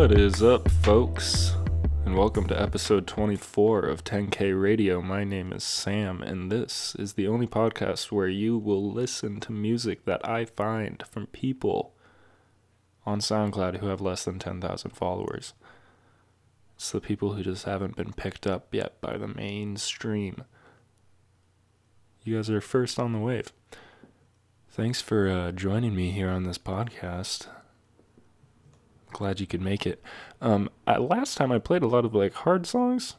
What is up, folks? And welcome to episode 24 of 10K Radio. My name is Sam, and this is the only podcast where you will listen to music that I find from people on SoundCloud who have less than 10,000 followers. It's the people who just haven't been picked up yet by the mainstream. You guys are first on the wave. Thanks for joining me here on this podcast. Glad you could make it. Last time I played a lot of hard songs,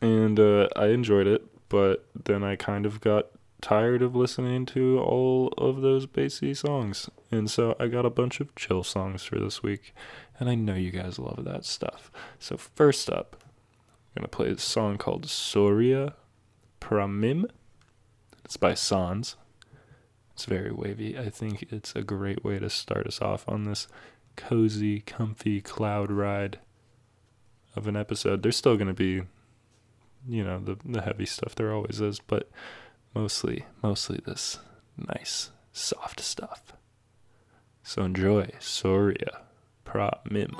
and I enjoyed it, but then I kind of got tired of listening to all of those bassy songs, and so I got a bunch of chill songs for this week, and I know you guys love that stuff. So first up, I'm gonna play this song called Soria Pra Mim. It's by Sons. It's very wavy. I think it's a great way to start us off on this cozy, comfy cloud ride of an episode. There's still going to be, you know, the heavy stuff. There always is, but mostly this nice, soft stuff. So enjoy Soria Pra Mim.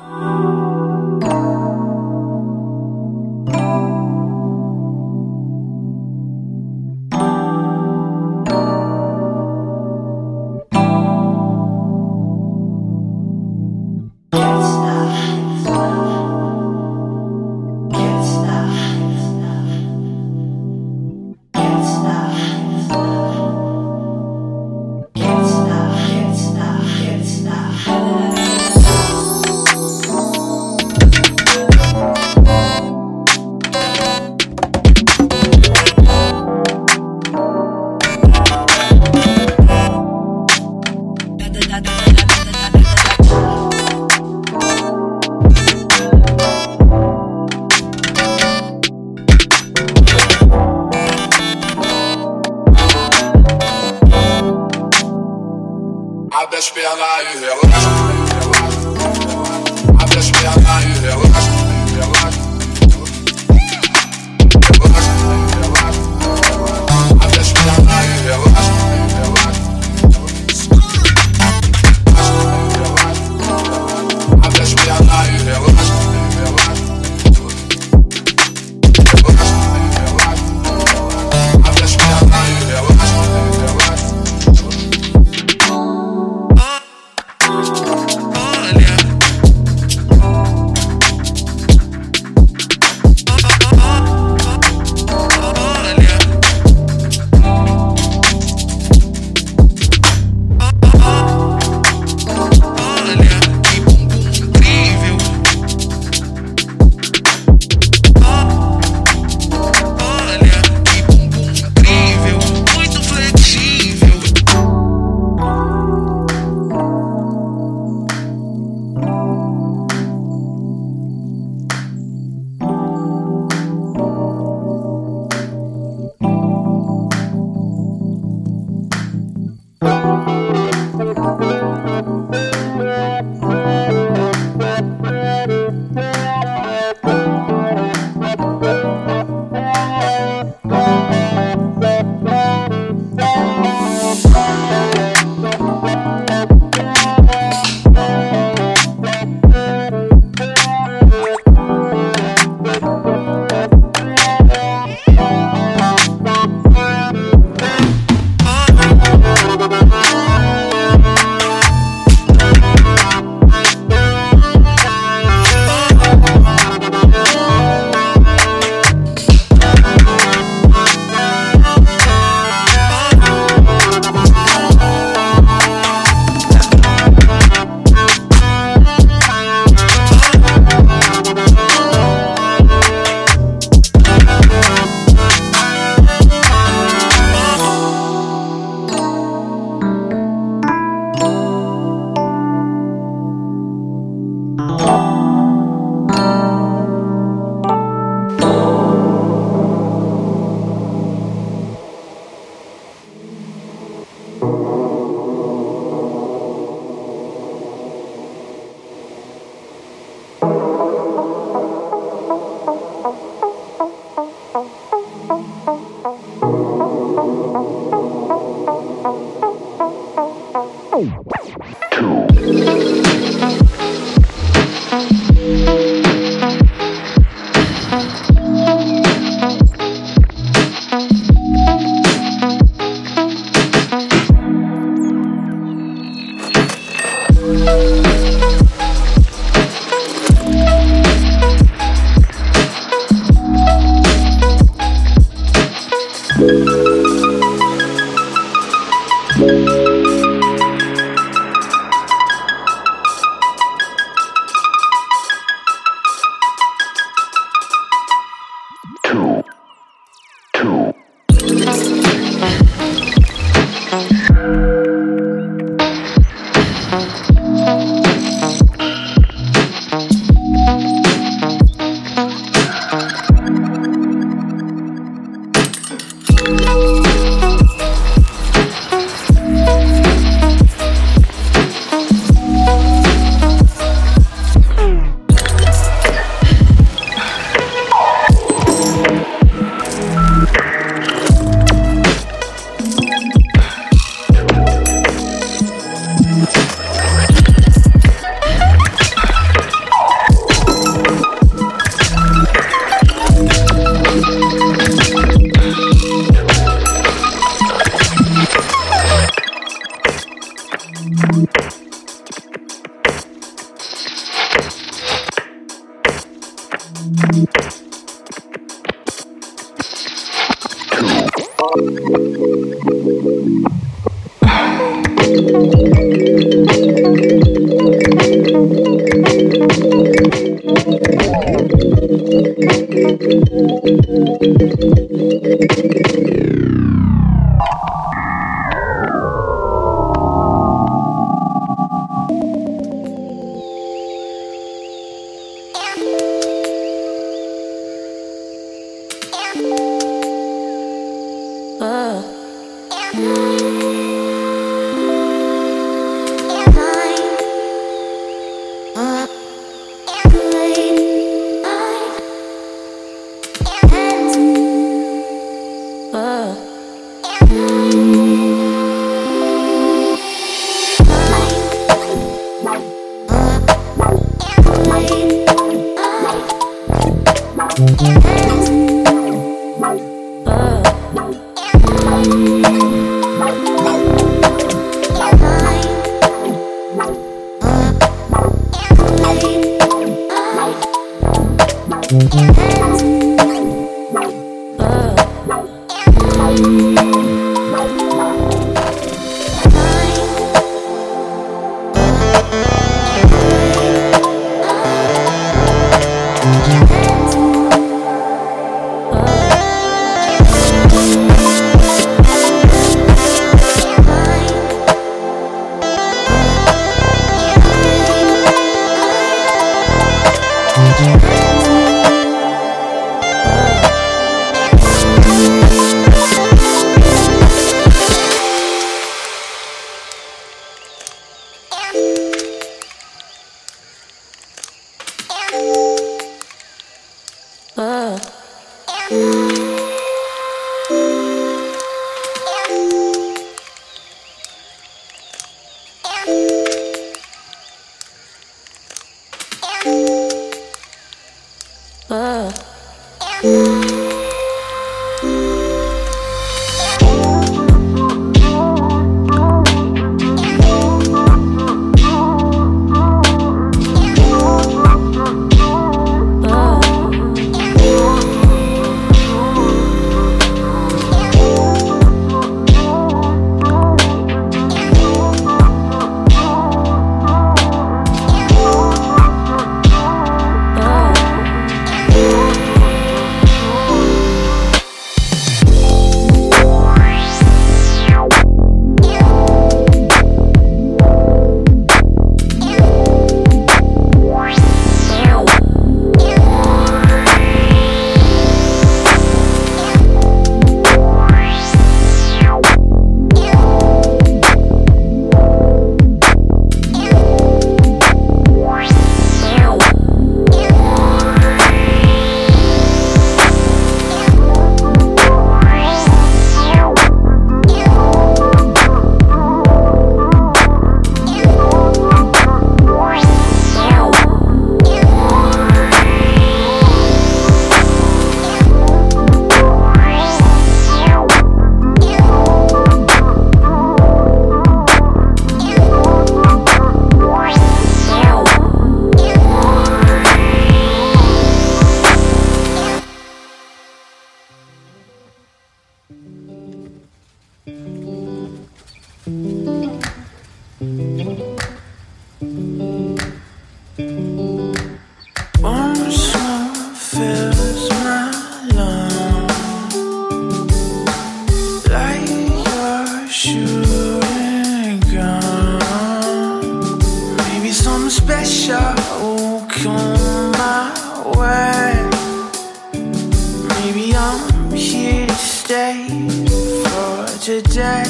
today.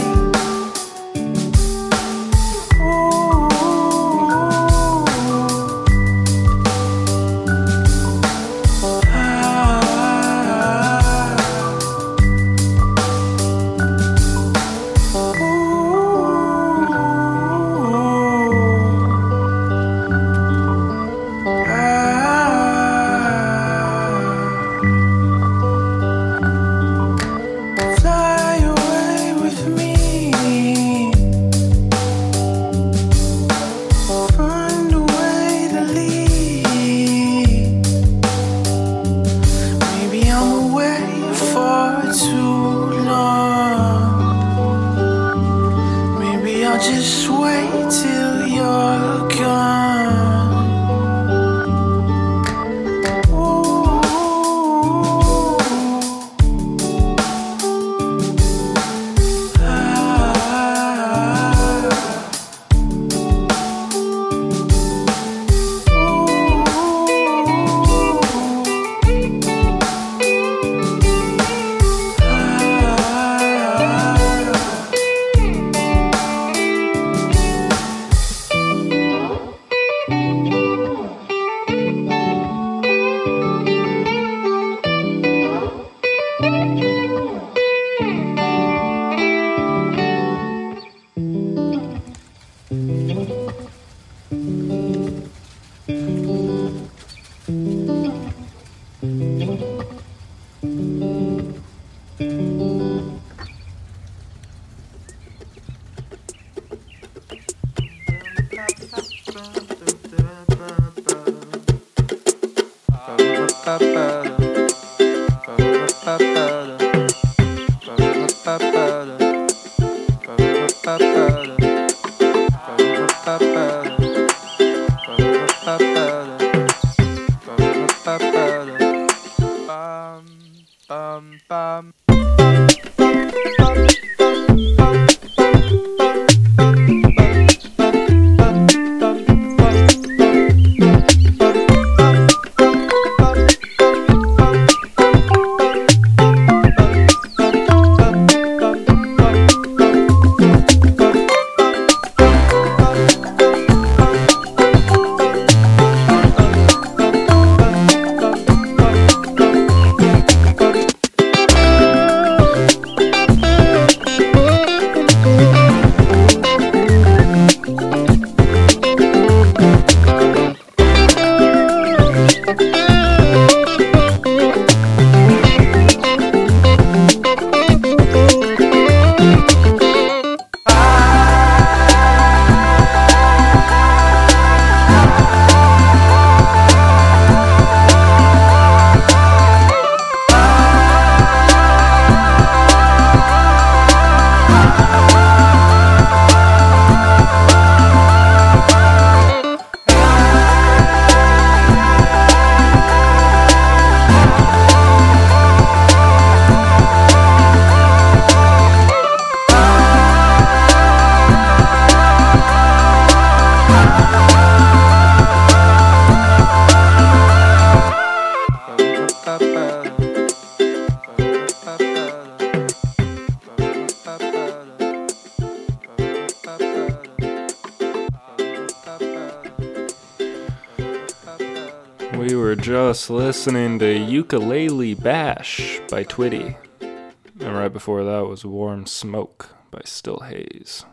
Listening to Ukulele Bash by Twitty, and right before that was Warm Smoke by Still Haze.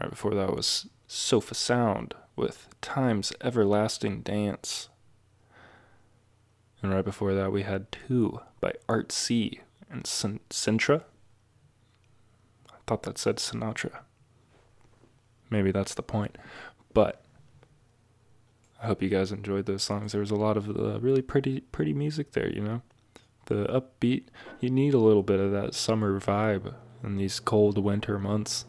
Right before that was Sofa Sound with Time's Everlasting Dance, and right before that we had Two by Art C and Sintra. I thought that said Sinatra. Maybe that's the point, but I hope you guys enjoyed those songs. There was a lot of really pretty music there, you know? The upbeat, you need a little bit of that summer vibe in these cold winter months.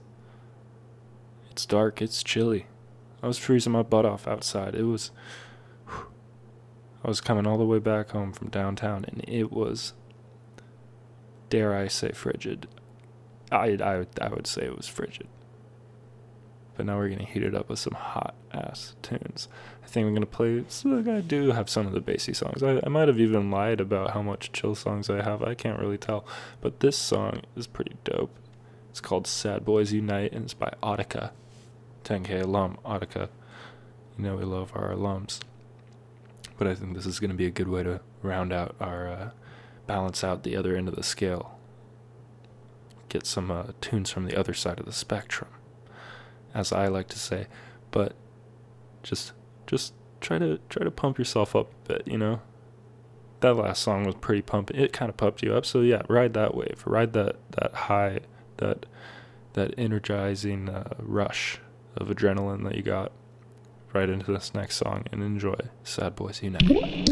It's dark, it's chilly. I was freezing my butt off outside. It was... I was coming all the way back home from downtown, and it was, dare I say, frigid. I would say it was frigid. But now we're going to heat it up with some hot-ass tunes. I think I'm going to play... So I do have some of the bassy songs. I might have even lied about how much chill songs I have. I can't really tell. But this song is pretty dope. It's called Sad Boys Unite, and it's by Audica. 10K alum, Audica. You know we love our alums. But I think this is going to be a good way to round out our, balance out the other end of the scale. Get some tunes from the other side of the spectrum, as I like to say. But just try to pump yourself up a bit, you know? That last song was pretty pumping. It kind of pumped you up. So yeah, ride that wave. Ride that high, that energizing rush of adrenaline that you got. Right into this next song and enjoy Sad Boys Unite.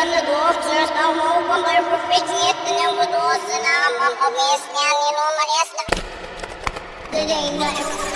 from the doors, there's no hope, I'm over fixing it, and then we're lost, and I'm obviously, I need all my ass now. There ain't nothing.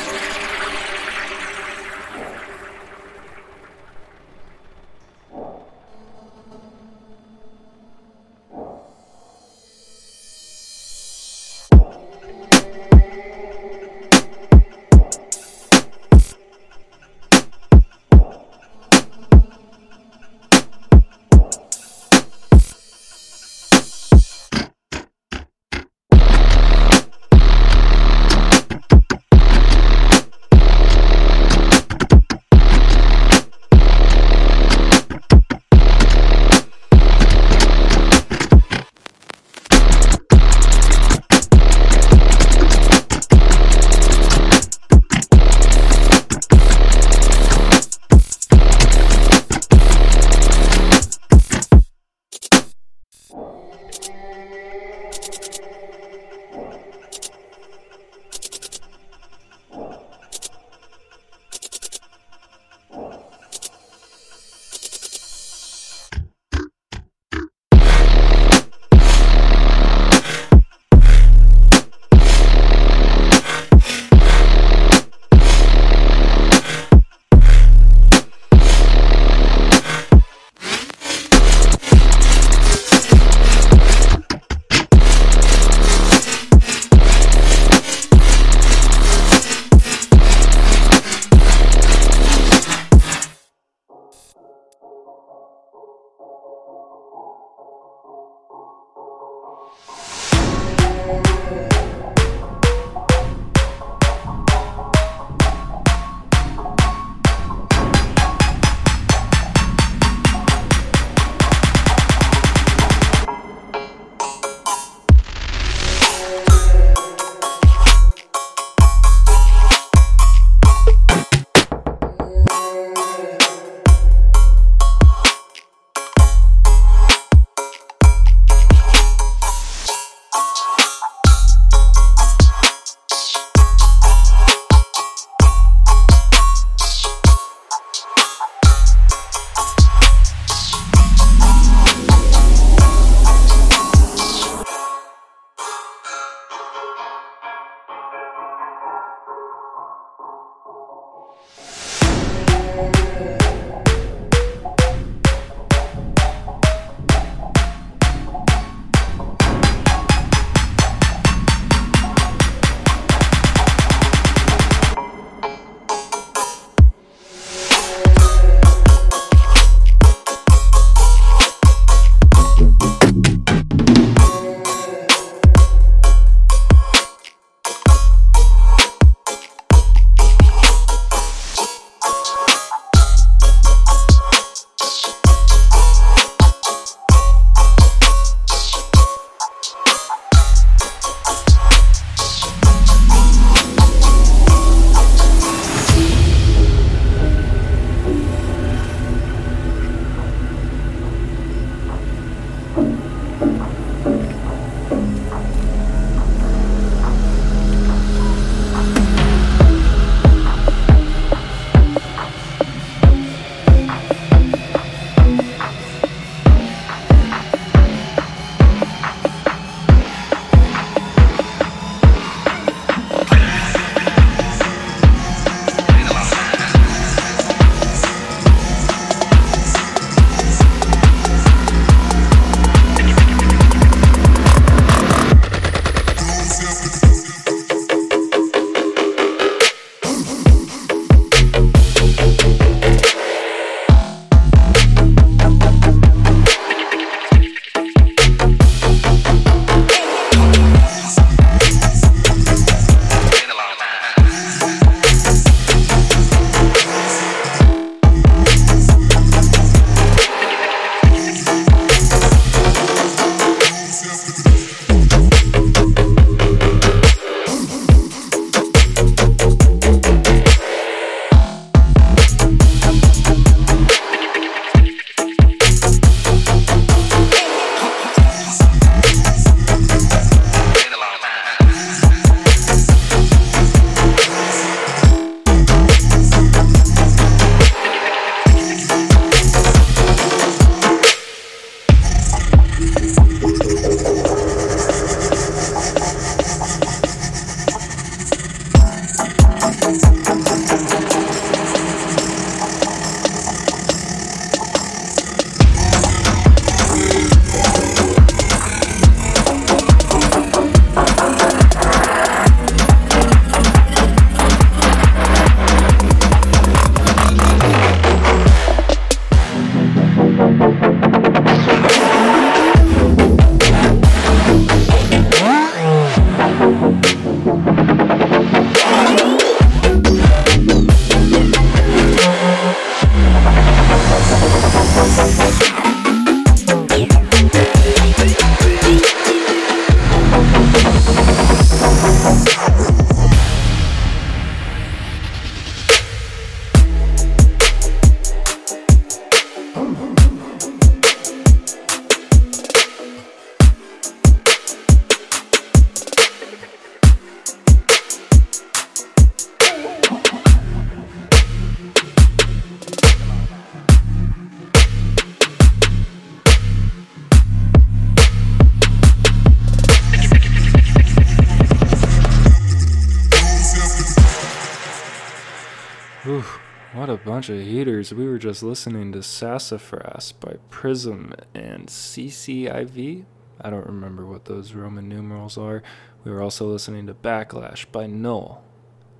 a bunch of heaters. We were just listening to Sassafras by Prism and CCIV. I don't remember what those Roman numerals are. We were also listening to Backlash by Null,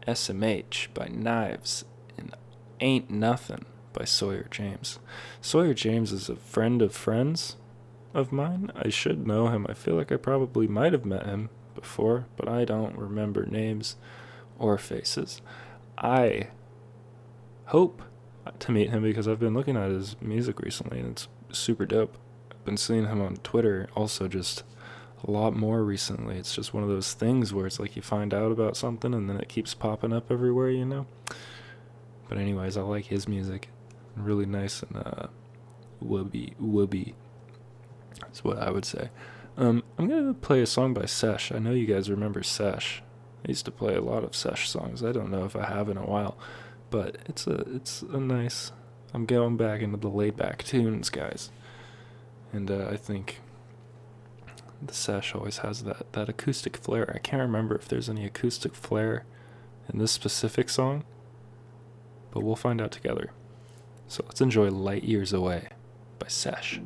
SMH by Knives, and Ain't Nothing by Sawyer James. Sawyer James is a friend of friends of mine. I should know him. I feel like I probably might have met him before, but I don't remember names or faces. I hope to meet him because I've been looking at his music recently and it's super dope. I've been seeing him on Twitter also just a lot more recently. It's just one of those things where it's like you find out about something and then it keeps popping up everywhere, you know? But anyways, I like his music. Really nice and wubby. That's what I would say. I'm going to play a song by Sesh. I know you guys remember Sesh. I used to play a lot of Sesh songs. I don't know if I have in a while. But it's a nice... I'm going back into the laid-back tunes, guys. And I think the Sesh always has that acoustic flair. I can't remember if there's any acoustic flair in this specific song. But we'll find out together. So let's enjoy Light Years Away by Sesh.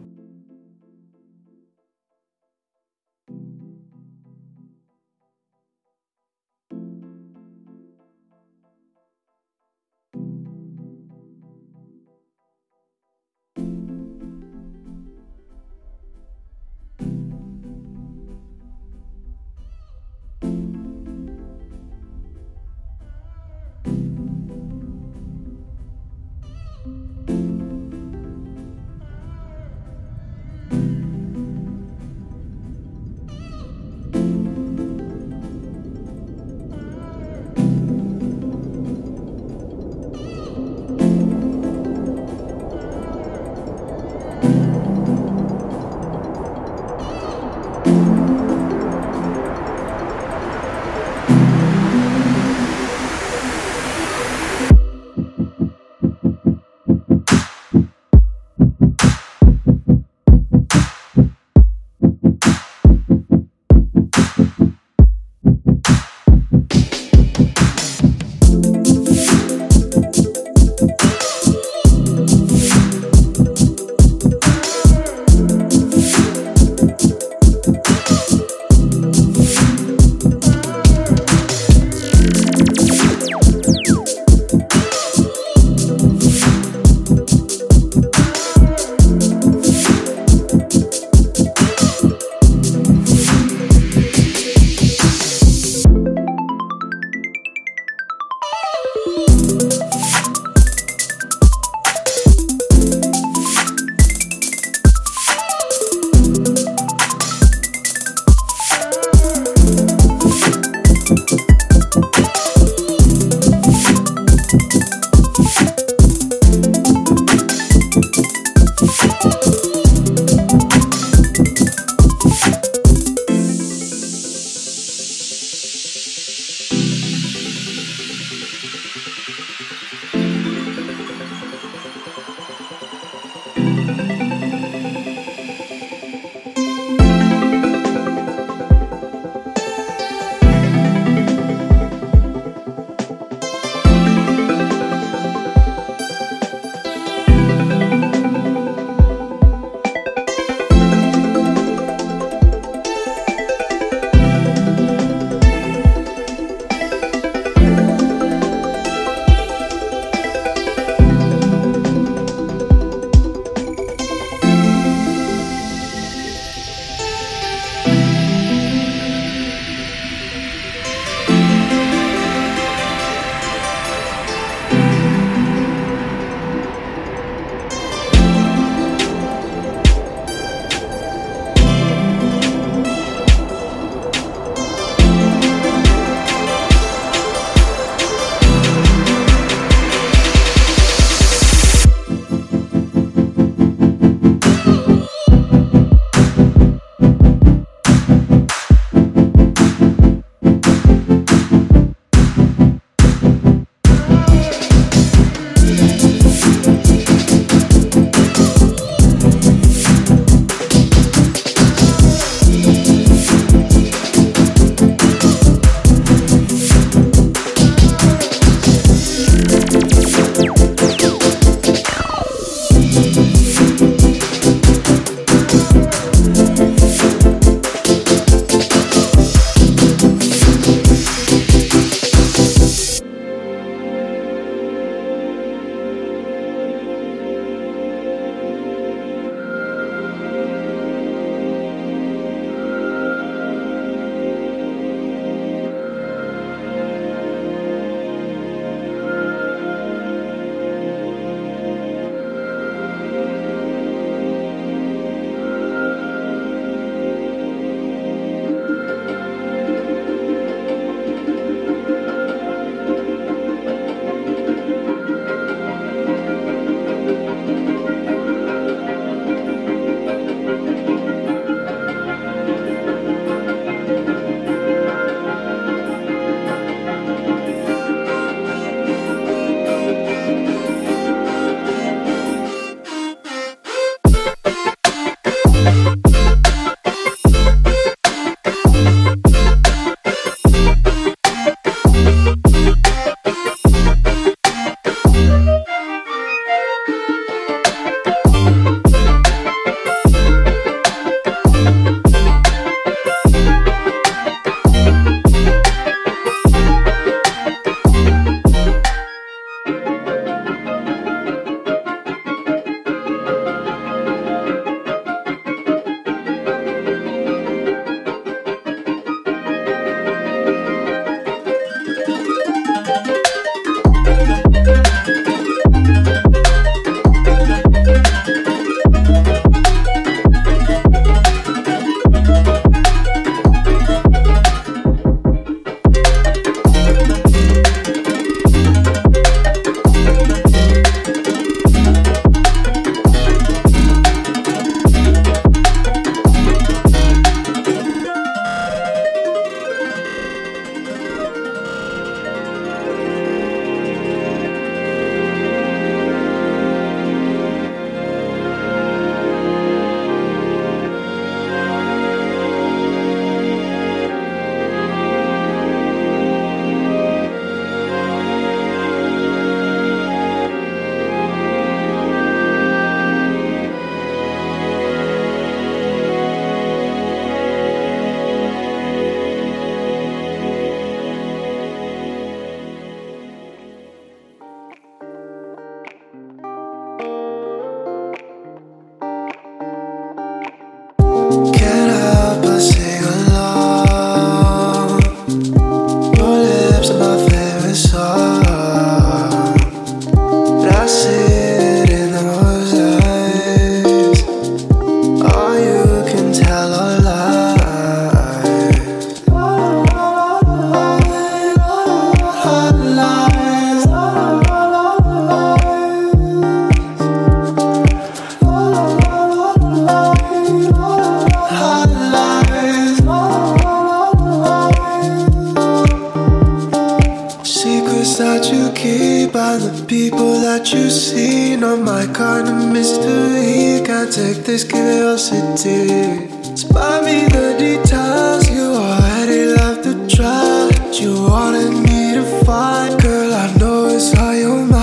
ain't of my kind of mystery. Can't take this curiosity. Spy me the details, you already left the trust. You wanted me to find, girl, I know it's all your mind.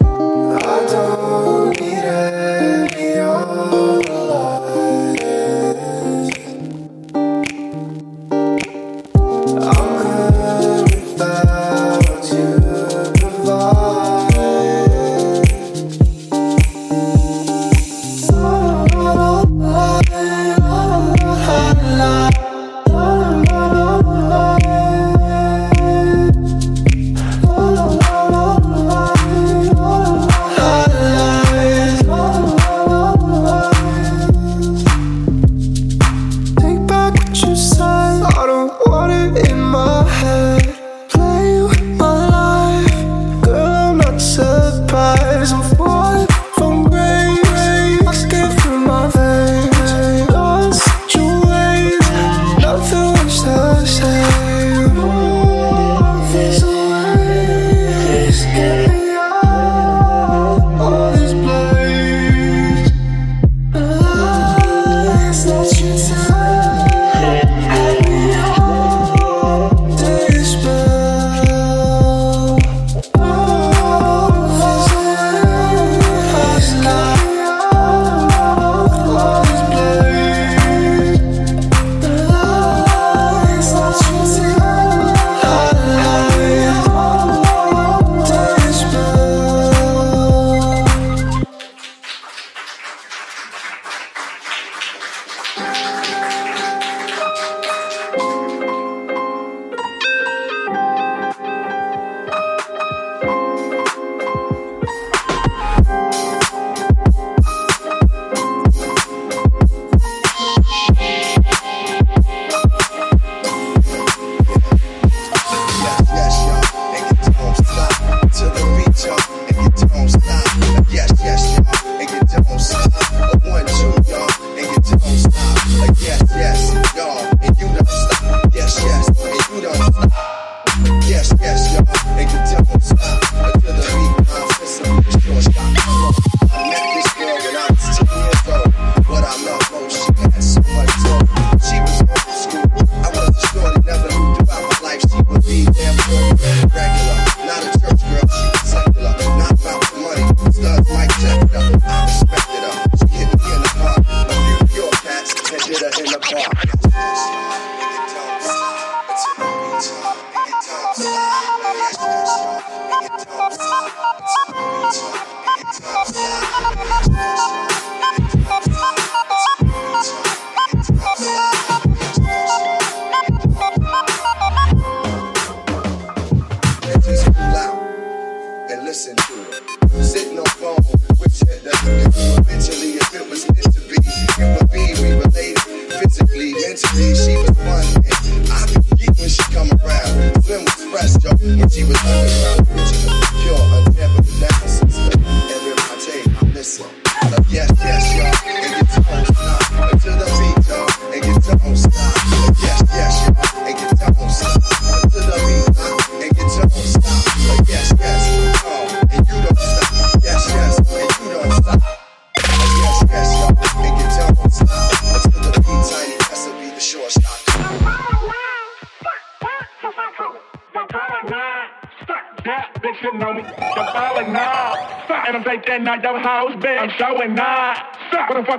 I don't need any of the lies. I'm good without what you provide.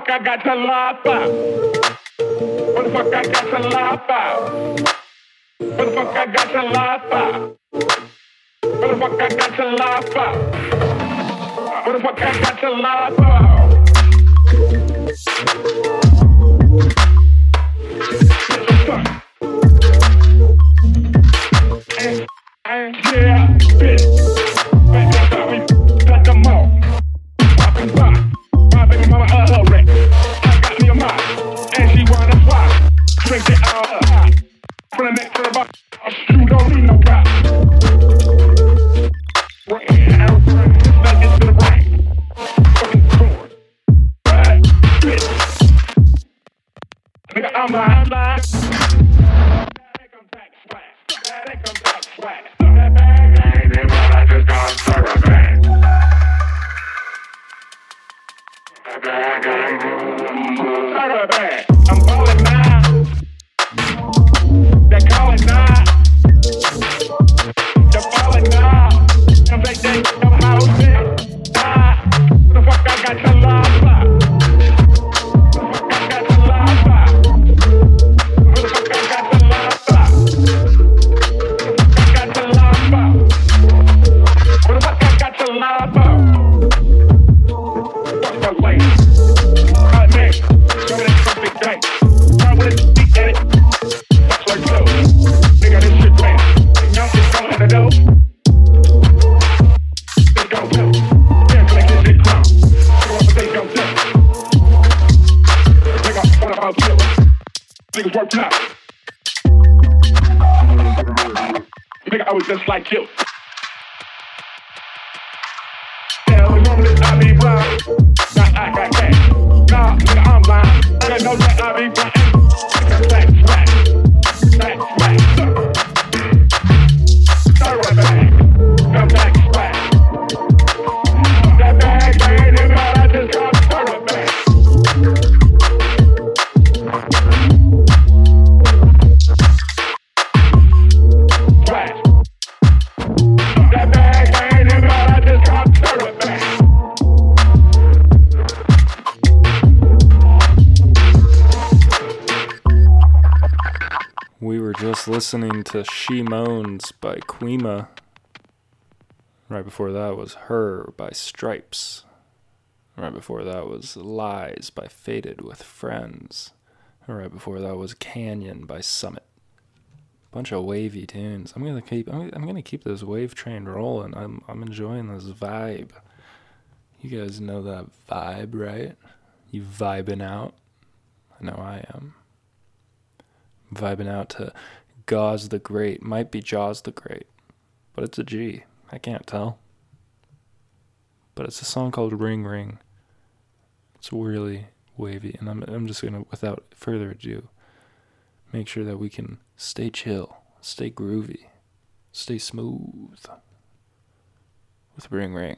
I got to lie about. What the fuck I got to lie about? What the fuck I got to lie about? What the fuck I got to lie about? What the fuck I got to lie about? Yeah, bitch. Man, that's how we cut them off. I can buy. My baby mama a wreck. I got me a mop, and she wanna fly. Drink it all up. From the neck to the bottom, you don't need no prop. Right now, this night is to the right. Fucking corn. Right, bitch. Nigga, I'm lying, lying. That come back, splash. That come back, splash. That bag ain't in, but I just got a server, man. back. I'm ballin' now. They're calling now. They're ballin' now. Come back, they come out there. What the fuck I got to lie about? Nigga, I was just like you. Yeah, normally I be blind. Nah, I got cash. Nah, nigga, I'm blind. Nigga, know that I be blind. Nigga, back, throw it back. Come back. That bag, man, nigga, I just got throw it back. We were just listening to She Moans by Quima. Right before that was Her by Stripes. Right before that was Lies by Faded with Friends. Right before that was Canyon by Summit. Bunch of wavy tunes. I'm gonna keep this wave train rolling. I'm enjoying this vibe. You guys know that vibe, right? You vibing out? I know I am. Vibing out to Gaws the Great. Might be Jaws the Great, but it's a G. I can't tell. But it's a song called Ring Ring. It's really wavy, and I'm just gonna, without further ado, make sure that we can stay chill, stay groovy, stay smooth with Ring Ring.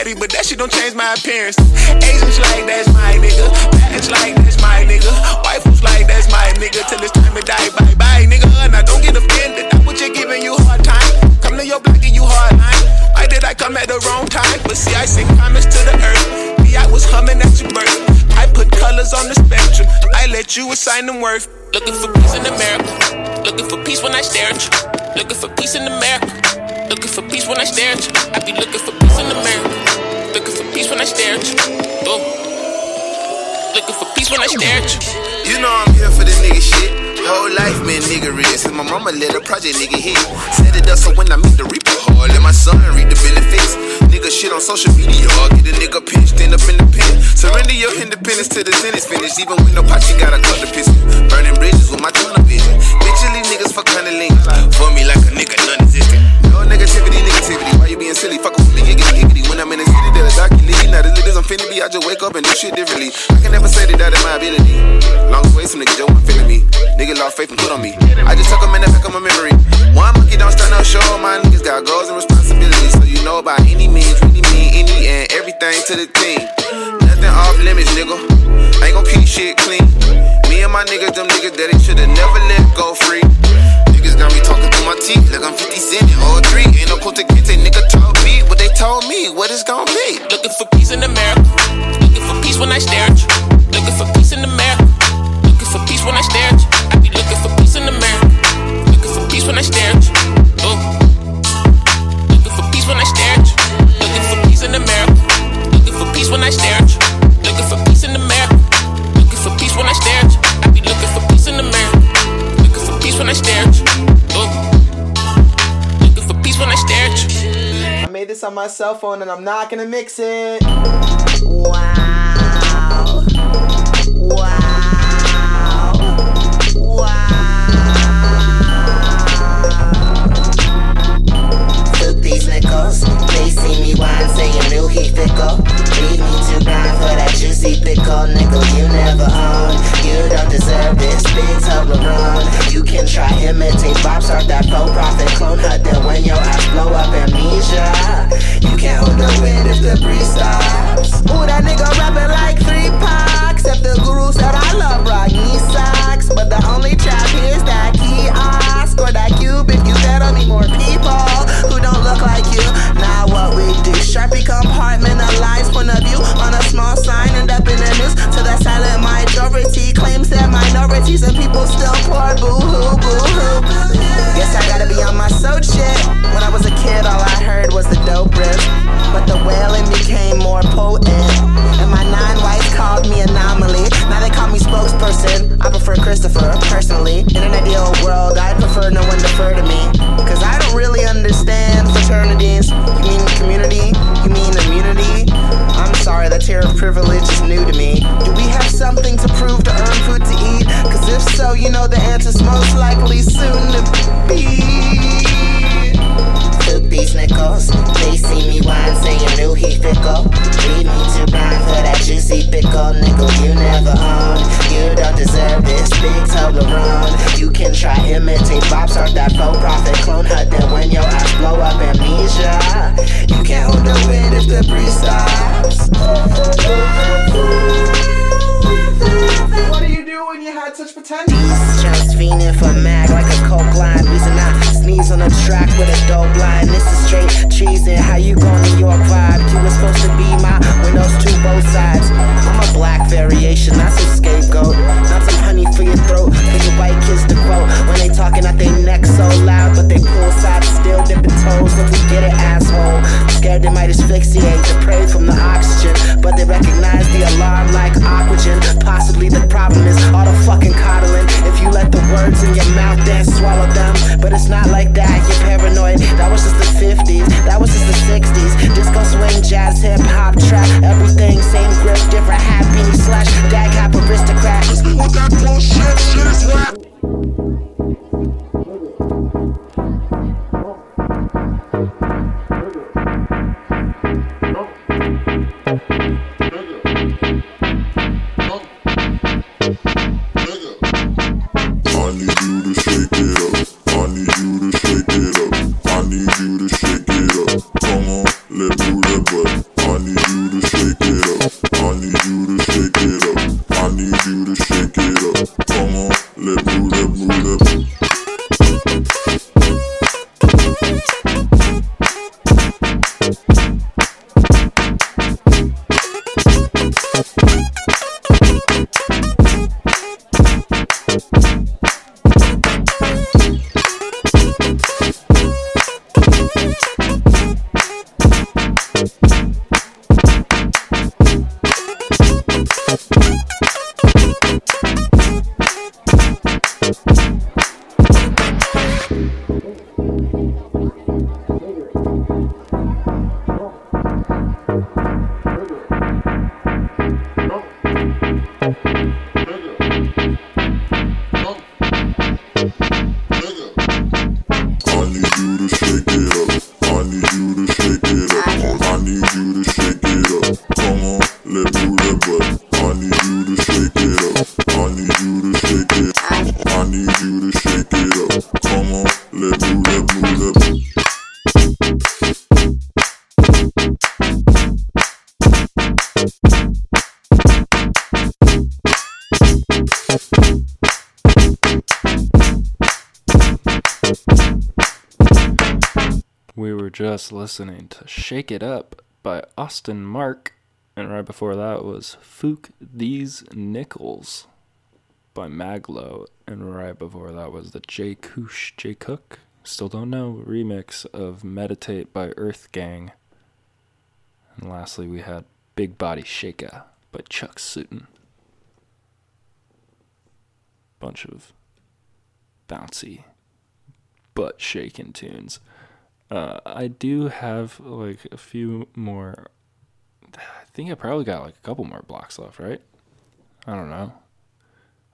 ratty, but that shit don't change my appearance. Asians like that's my nigga, Latins like that's my nigga, wife's like that's my nigga. Till it's time to die, bye bye nigga. Now don't get offended, I put you giving you hard time. Come to your block and you hardline. Why did I come at the wrong time? But see, I sent comments to the earth. Me, I was humming at your birth. I put colors on the spectrum. I let you assign them worth. Looking for peace in America. Looking for peace when I stare at you. Looking for peace in America. Looking for peace when I stare at you. I be looking for peace in the mirror. Looking for peace when I stare at you. Oh. Looking for peace when I stare at you. You know I'm here for the nigga shit. Whole life, man, nigga, is. And my mama let a project nigga hit. Set it up so when I meet the reaper hall, let my son read the benefits. Nigga, shit on social media, all get a nigga pinched, end up in the pen. Surrender your independence to the sentence finish. Even when no pot, you gotta cut the pistol. Burning bridges with my tunnel vision. Bitchily niggas for cunniling. For me like a nigga, non-existent. No negativity, negativity. Why you being silly? Fuck with me, giggity, giggity. When I'm in the city, that a docu lead. Now the leaders I'm finna be, I just wake up and do shit differently. I can never say that out of my ability. Long way, some niggas don't feel me. Nigga, faith and put on me. I just took a minute back on my memory. One monkey don't stand no show. My niggas got goals and responsibilities. So you know by any means, really mean any and everything to the team. Nothing off limits, nigga. I ain't gon' keep shit clean. Me and my niggas, them niggas that it should've never let go free. Niggas got me talking through my teeth like I'm 50 Cent in 03. Ain't no cool to get that nigga told me what they told me, what it's gon' be. Looking for peace in America. Looking for peace when I stare at you. Looking for peace in America. Looking for peace when I stare at you. Looking for peace in the mirror. Looking for peace when I stare at you. Ooh. Looking for peace when I stare at you. Looking for peace in the mirror. Looking for peace when I stare at you. Looking for peace in the mirror. Looking for peace when I stare at you. I be looking for peace in the mirror. Looking for peace when I stare at you. Ooh. Looking for peace when I stare at you. I made this on my cell phone and I'm not gonna mix it. Wow. Wow. They see me whine, saying real heat fickle. Leave me to grind for that juicy pickle. Nickel you never own, you don't deserve this big Toblerone. You can try imitate pops off that pro profit clone hut. Then when your eyes blow up amnesia, you can't hold the wind if the breeze stops. Ooh, that nigga rapping like 3 Pac. Except the guru said I love rocky socks. But the only trap is that kiosk or that cube. If you settle me more people who don't look like you. Now what we do? Sharpie compartmentalized point of view on a small sign and up in the news. To the silent majority claims that minorities and people still poor. Boo hoo, boo hoo. Guess I gotta be on my soul shit. When I was a kid, all I heard was the dope riff, but the wailing became more potent. And my 9 wives called me anomaly. Now they call me spokesperson. I prefer Christopher personally. In an ideal world, I'd prefer no one defer to me. Cause I don't really understand fraternities. You mean community? You mean immunity? I'm sorry, that tier of privilege is new to me. Do we have something to prove to earn food to eat? Cause if so, you know the answer's most likely soon to be. These nickels, they see me whine, saying new heat fickle. Leave me to grind for that juicy pickle. Nickel you never own, you don't deserve this big Toblerone. You can try imitate pops or that pro profit clone hut. Then when your eyes blow up amnesia, you can't hold the wind if the breeze stops. What do you do when you had such potential? Just fiending for mag like a coke line. Reason I sneeze on a track with a dope line. This is straight treason. How you going to your vibe? You were supposed to be my windows to both sides. I'm a black variation, not some scapegoat. Not some honey for your throat, for your white kids to quote. When they talking out their neck so loud, but they poolside still dipping toes. If we get it, asshole. Scared they might asphyxiate, depraved from the oxygen. But they recognize the alarm like oxygen. Possibly the problem is all the fucking coddling. If you let the words in your mouth, then swallow them. But it's not like that, you're paranoid. That was just the 50s, that was just the 60s. Disco, swing, jazz, hip hop, trap, everything, same grip, different hat, beanie slash, dag hop, aristocrat. With that bullshit, shit is rap. I Just listening to Shake It Up by Austin Mark, and right before that was Fook These Nickels by Maglo, and right before that was the J Cook, still don't know, remix of Meditate by Earth Gang, and lastly we had Big Body Shaker by Chuck Sutton. Bunch of bouncy butt shaking tunes. I do have, like, a few more. I think I probably got, like, a couple more blocks left, right? I don't know.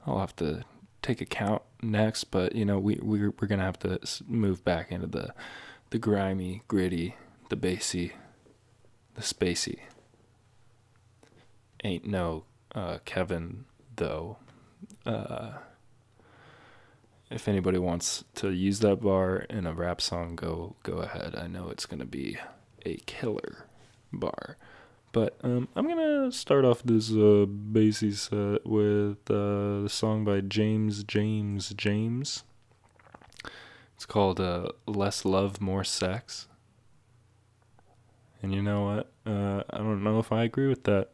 I'll have to take a count next, but, you know, we're going to have to move back into the grimy, gritty, the bassy, the spacey. Ain't no Kevin, though. If anybody wants to use that bar in a rap song, go ahead. I know it's going to be a killer bar. But I'm going to start off this bassy set with the song by James. It's called Less Love, More Sex. And you know what? I don't know if I agree with that.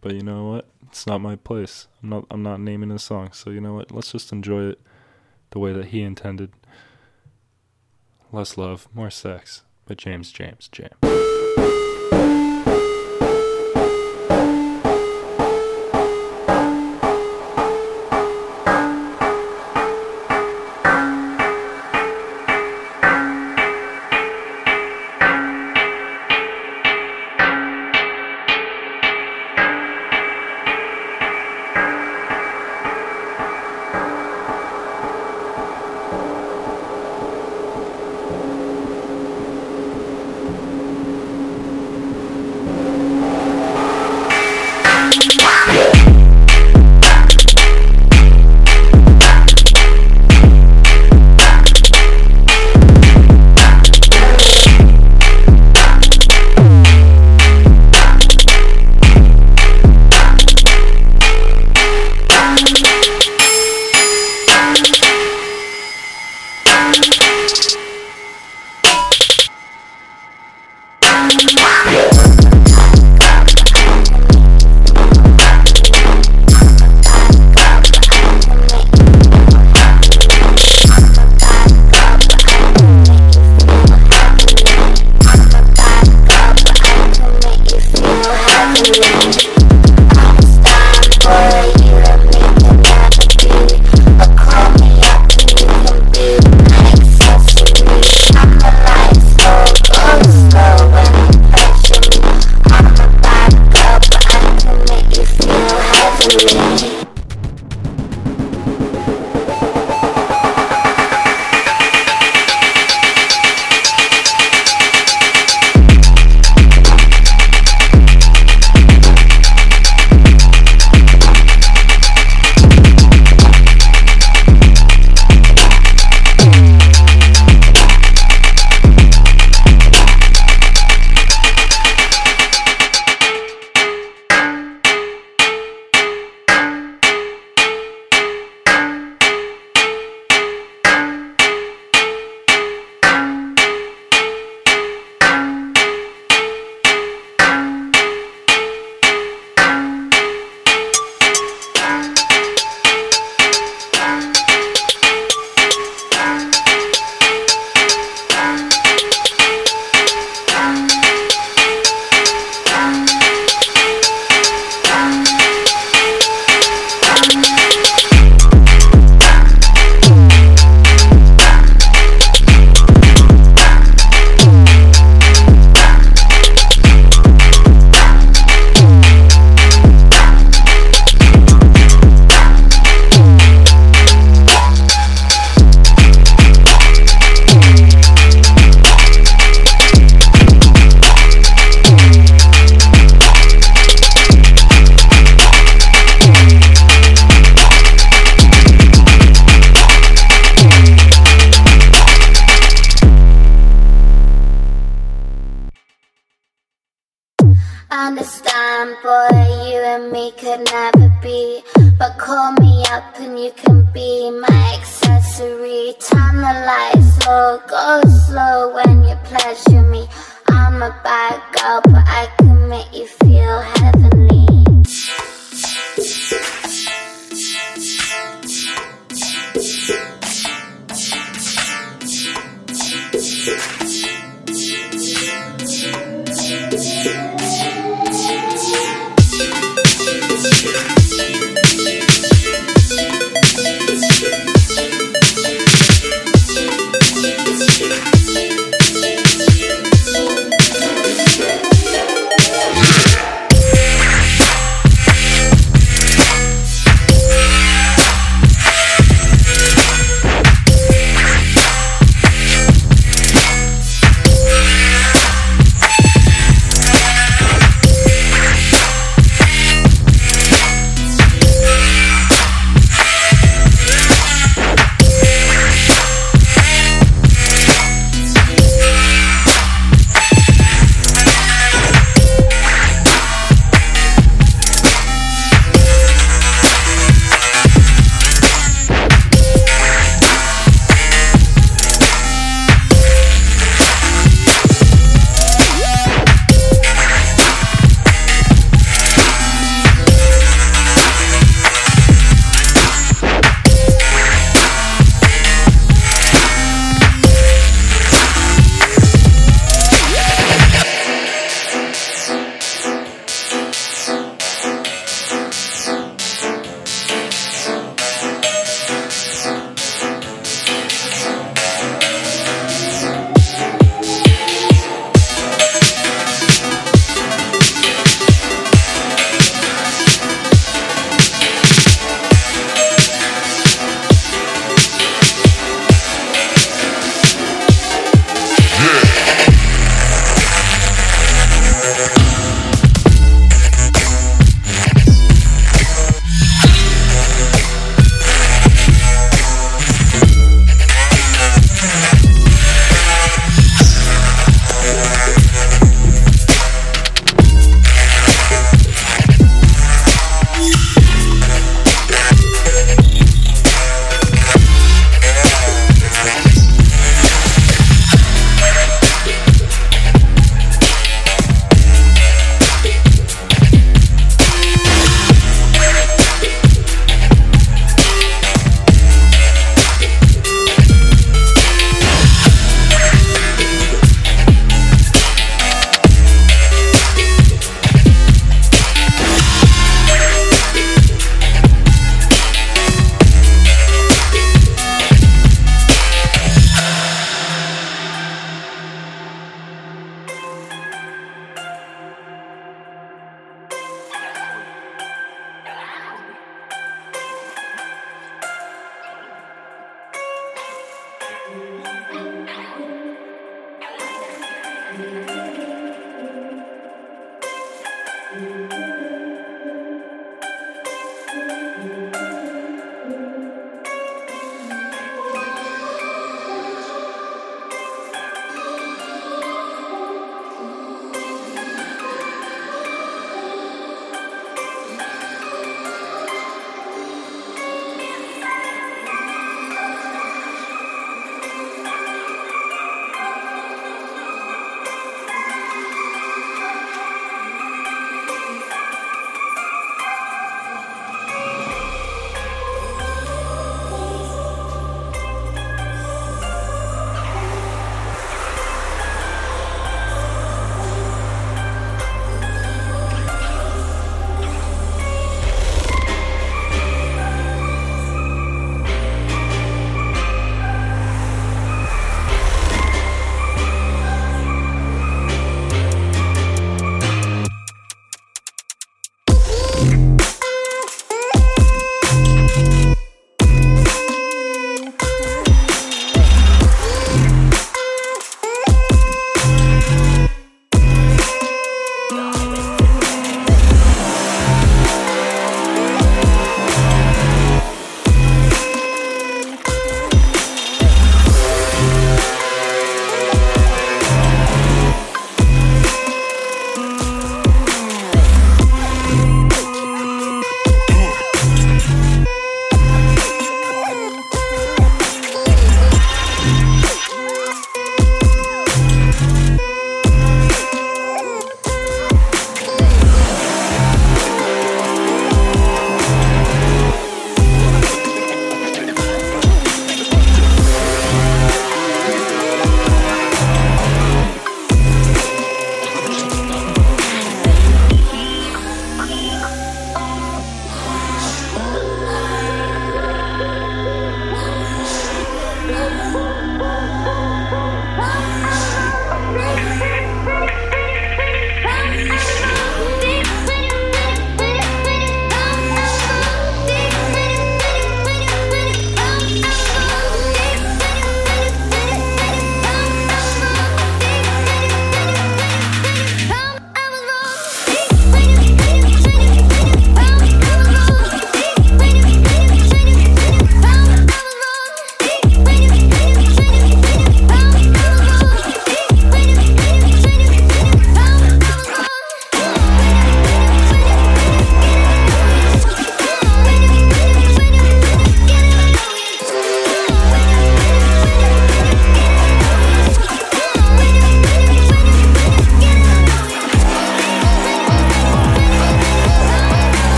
But you know what? It's not my place. I'm not naming the song. So you know what? Let's just enjoy it the way that he intended. Less Love, More Sex by James. time, boy, you and me could never be. But call me up and you can be my accessory. Turn the lights low, go slow when you pleasure me. I'm a bad girl, but I can make you feel heavenly.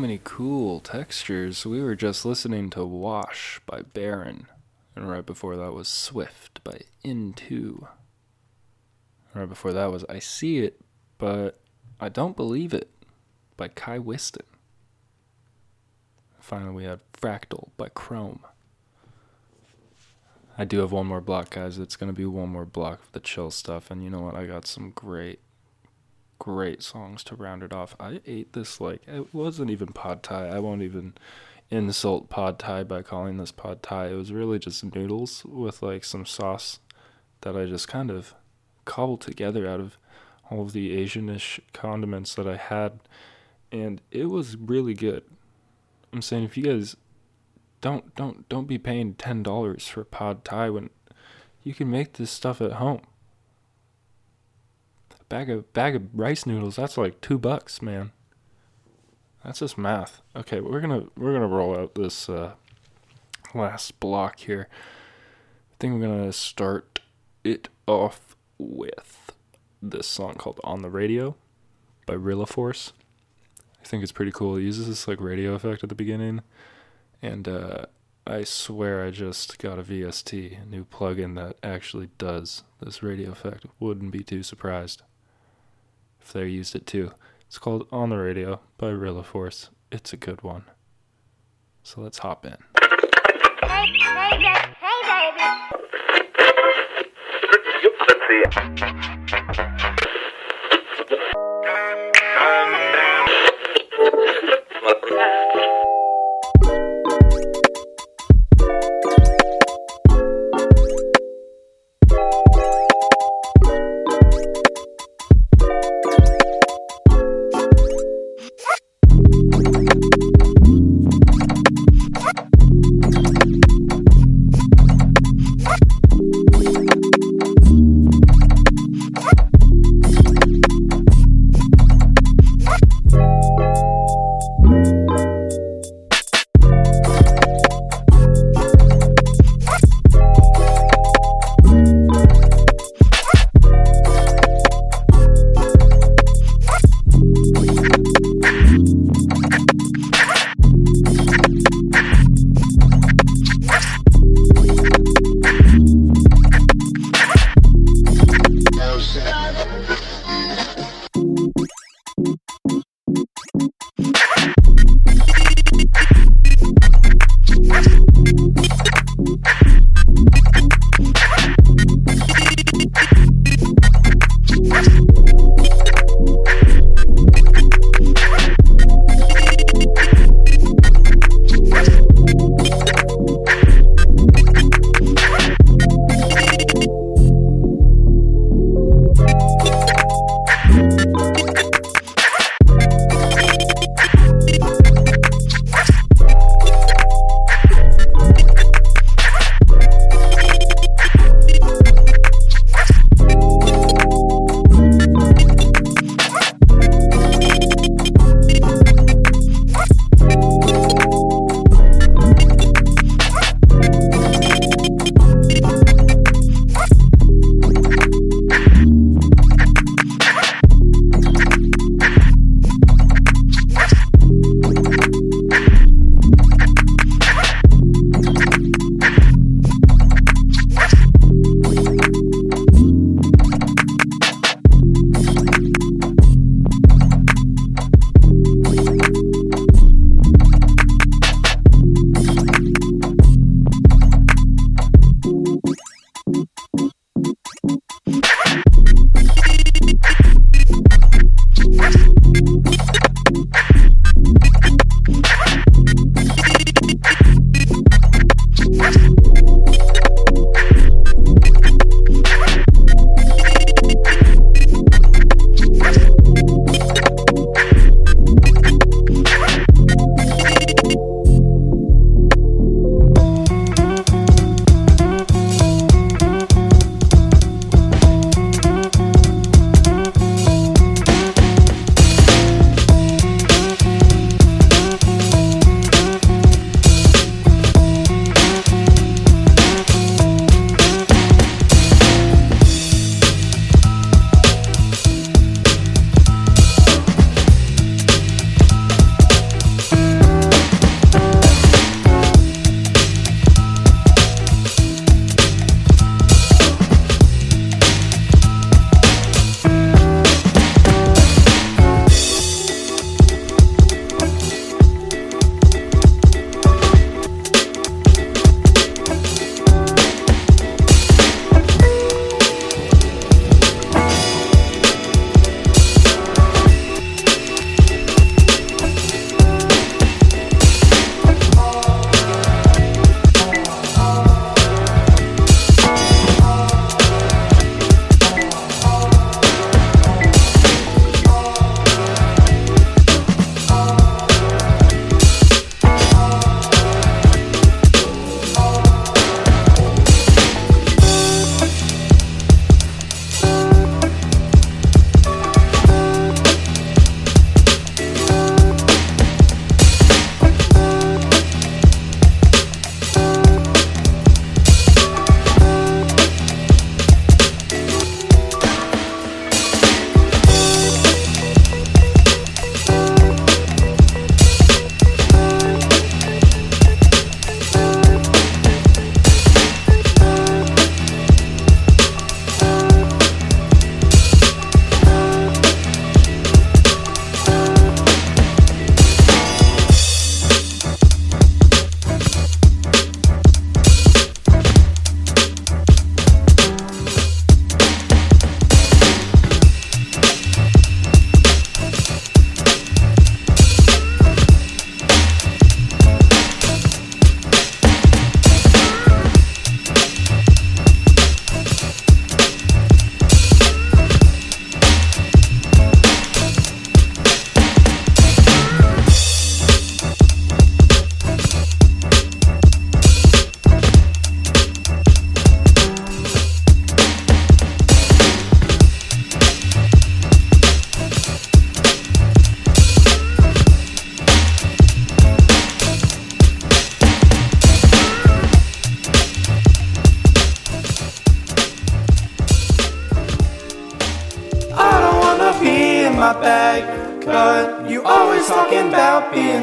many cool textures. We were just listening to Wash by Baron, and right before that was Swift by Into. Right before that was I See It, But I Don't Believe It by Kai Whiston. Finally, we had Fractal by Chrome. I do have one more block, guys. It's going to be one more block of the chill stuff. And you know what? I got some great songs to round it off. I ate this like it wasn't even pad thai. I won't even insult pad thai by calling this pad thai. It was really just noodles with like some sauce that I just kind of cobbled together out of all of the Asian-ish condiments that I had, and it was really good. I'm saying, if you guys don't be paying $10 for pad thai when you can make this stuff at home. Bag of rice noodles, that's like $2, man. That's just math. Okay, we're gonna roll out this last block here. I think we're gonna start it off with this song called On the Radio by Rilla Force. I think it's pretty cool. It uses this like radio effect at the beginning, and I swear I just got a VST, a new plugin that actually does this radio effect. Wouldn't be too surprised if they used it too. It's called On the Radio by Rilla Force. It's a good one. So let's hop in.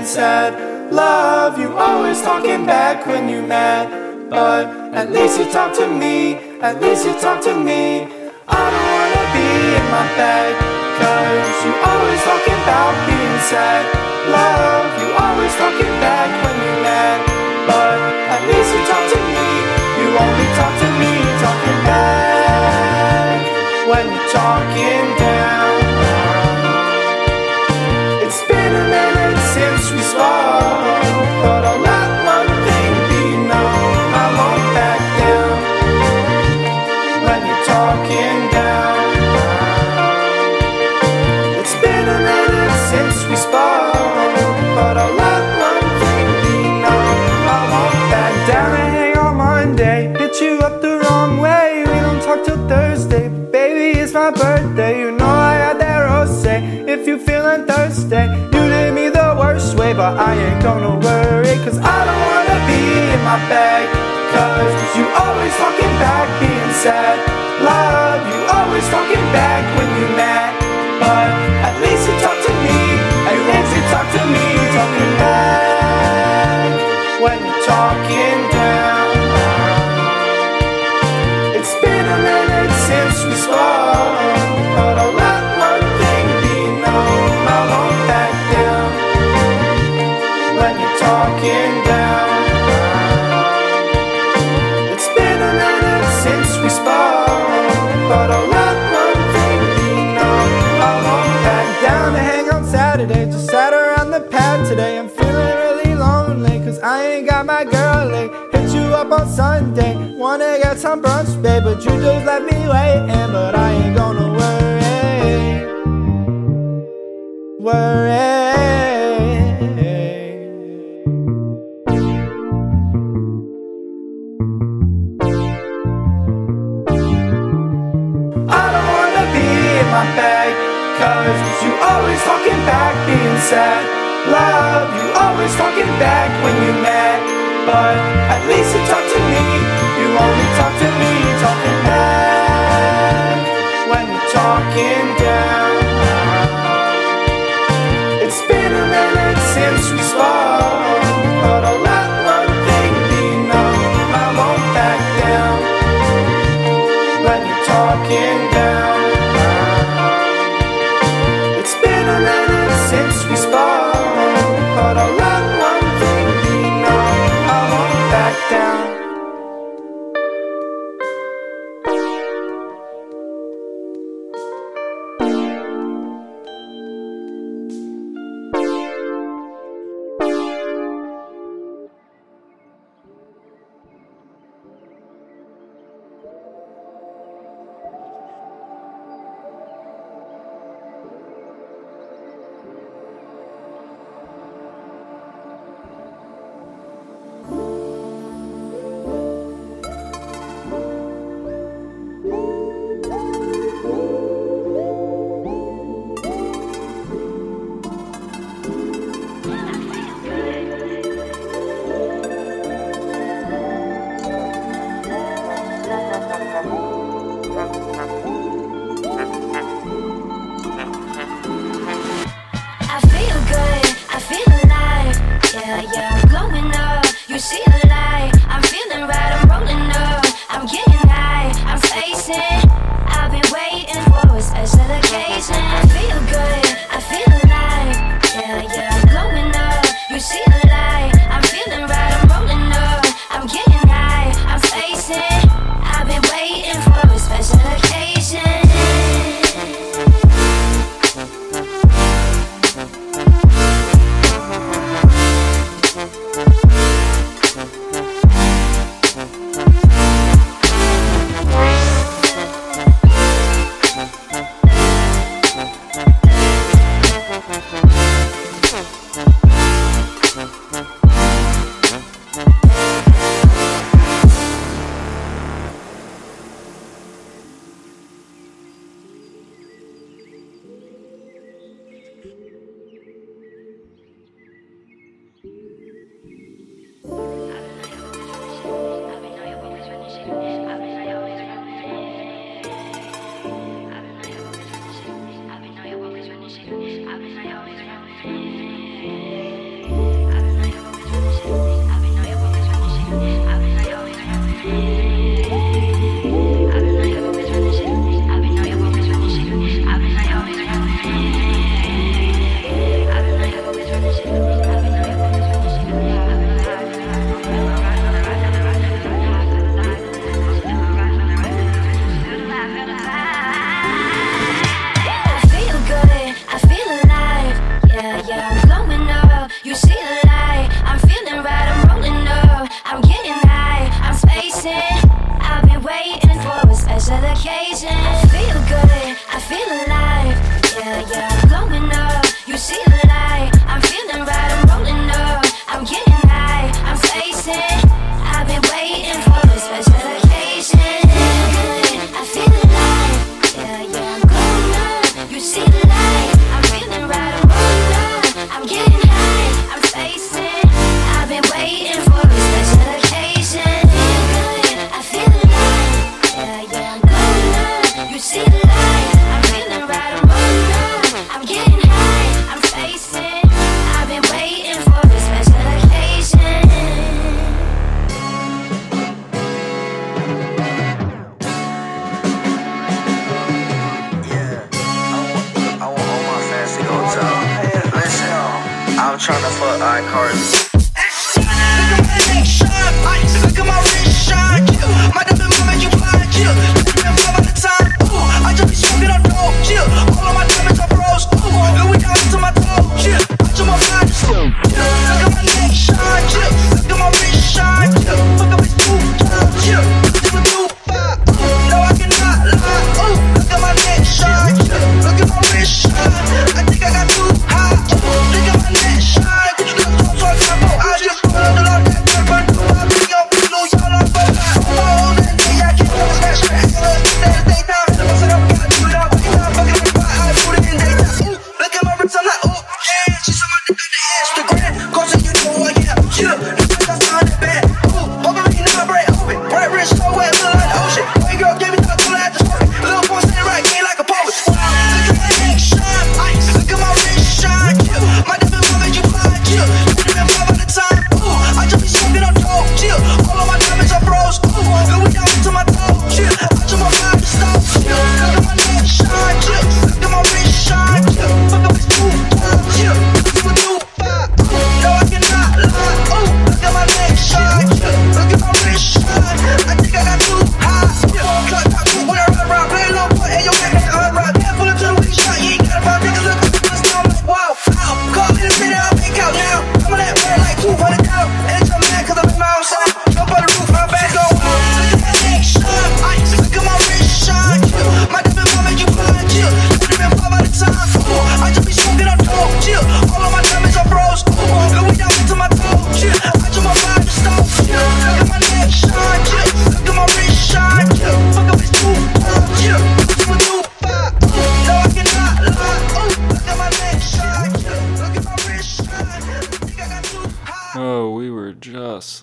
sad. Love, you always talking back when you mad. But at least you talk to me, at least you talk to me. I don't wanna be in my bag, cause you always talking about being sad. Love, you always talking back when you mad. But at least you talk to me, you only talk to me talking back when you're talking down. It's been a minute since we spoke, but I'll let one thing be known. I won't back down when you're talking down. It's been a minute since we spoke, but I'll let one thing be known. I won't back down. I hang on Monday, hit you up the wrong way. We don't talk till Thursday, but baby, it's my birthday. You know I had that rosé. If you feelin' thirsty, you did me the worst way, but I ain't gonna worry, cause I don't wanna be in my bag, cause you always talking back being sad. Love, you always talking back when you mad, but at least you talk to me, at least you talk to me talking back when you're talking down. It's been a minute since we spoke, but I'll let one thing I won't back down when you're talking down. It's been a minute since we spoke, but I'll let one thing be known. I won't back down. I hang on Saturday, just sat around the pad today. I'm feeling really lonely, cause I ain't got my girlie. Hit you up on Sunday, wanna get some brunch, babe, but you just let me waiting. But I ain't gonna worry, cause you always talking back being sad. Love, you always talking back when you're mad, but at least you talk to me, you only talk to me talking back when you're talking down. It's been a minute since we spoke, but I'll let one thing be known. I won't back down when you're talking down. Since we spoke, but I'll let one thing be known. I won't back down. iCarly.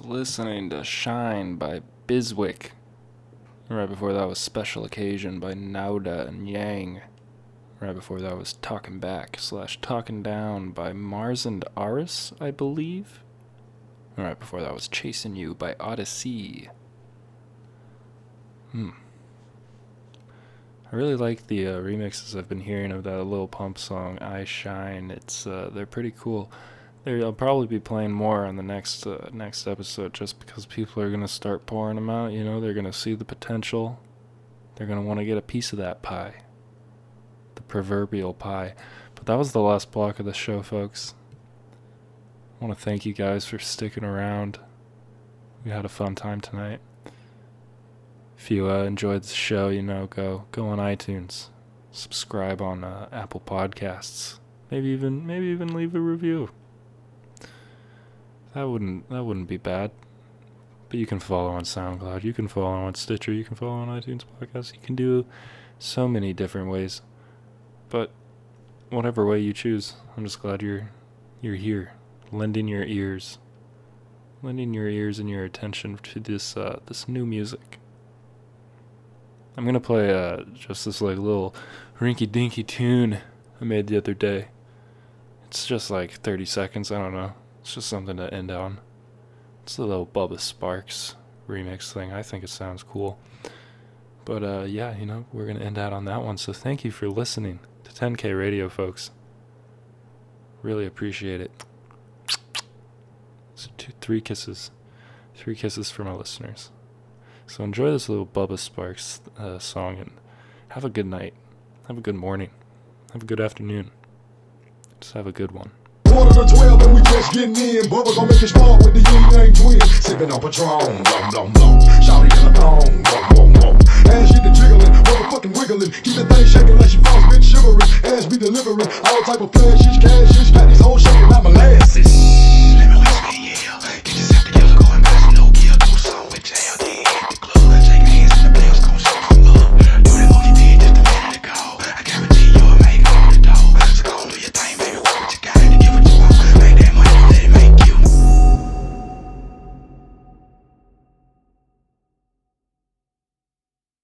Listening to Shine by Biswick. Right before that was Special Occasion by Nauda and Yang. Right before that was Talking Back / Talking Down by Mars and Aris, I believe. Right before that was Chasing You by Odyssey. I really like the remixes I've been hearing of that Lil Pump song, I Shine. They're pretty cool. I'll probably be playing more on the next episode just because people are going to start pouring them out. You know, they're going to see the potential. They're going to want to get a piece of that pie. The proverbial pie. But that was the last block of the show, folks. I want to thank you guys for sticking around. We had a fun time tonight. If you enjoyed the show, you know, go on iTunes. Subscribe on Apple Podcasts. Maybe even leave a review. That wouldn't be bad. But you can follow on SoundCloud, you can follow on Stitcher, you can follow on iTunes Podcasts, you can do so many different ways. But whatever way you choose, I'm just glad you're here, lending your ears and your attention to this this new music. I'm gonna play just this little rinky-dinky tune I made the other day. It's just 30 seconds, I don't know. It's just something to end on. It's the little Bubba Sparks remix thing. I think it sounds cool. But yeah, we're going to end out on that one. So thank you for listening to 10K Radio, folks. Really appreciate it. So three kisses. Three kisses for my listeners. So enjoy this little Bubba Sparks song and have a good night. Have a good morning. Have a good afternoon. Just have a good one. 12 and we just getting in. Bubba gon' make it smart with the Yang twin. Sippin' on Patron, nom nom nom. Shawty in the thong, whoa whoa whoa. Ass she the jiggling, motherfucking wiggling. Keep the thing shaking like she boss, bitch shivering. Ass be delivering all type of flashes, cash.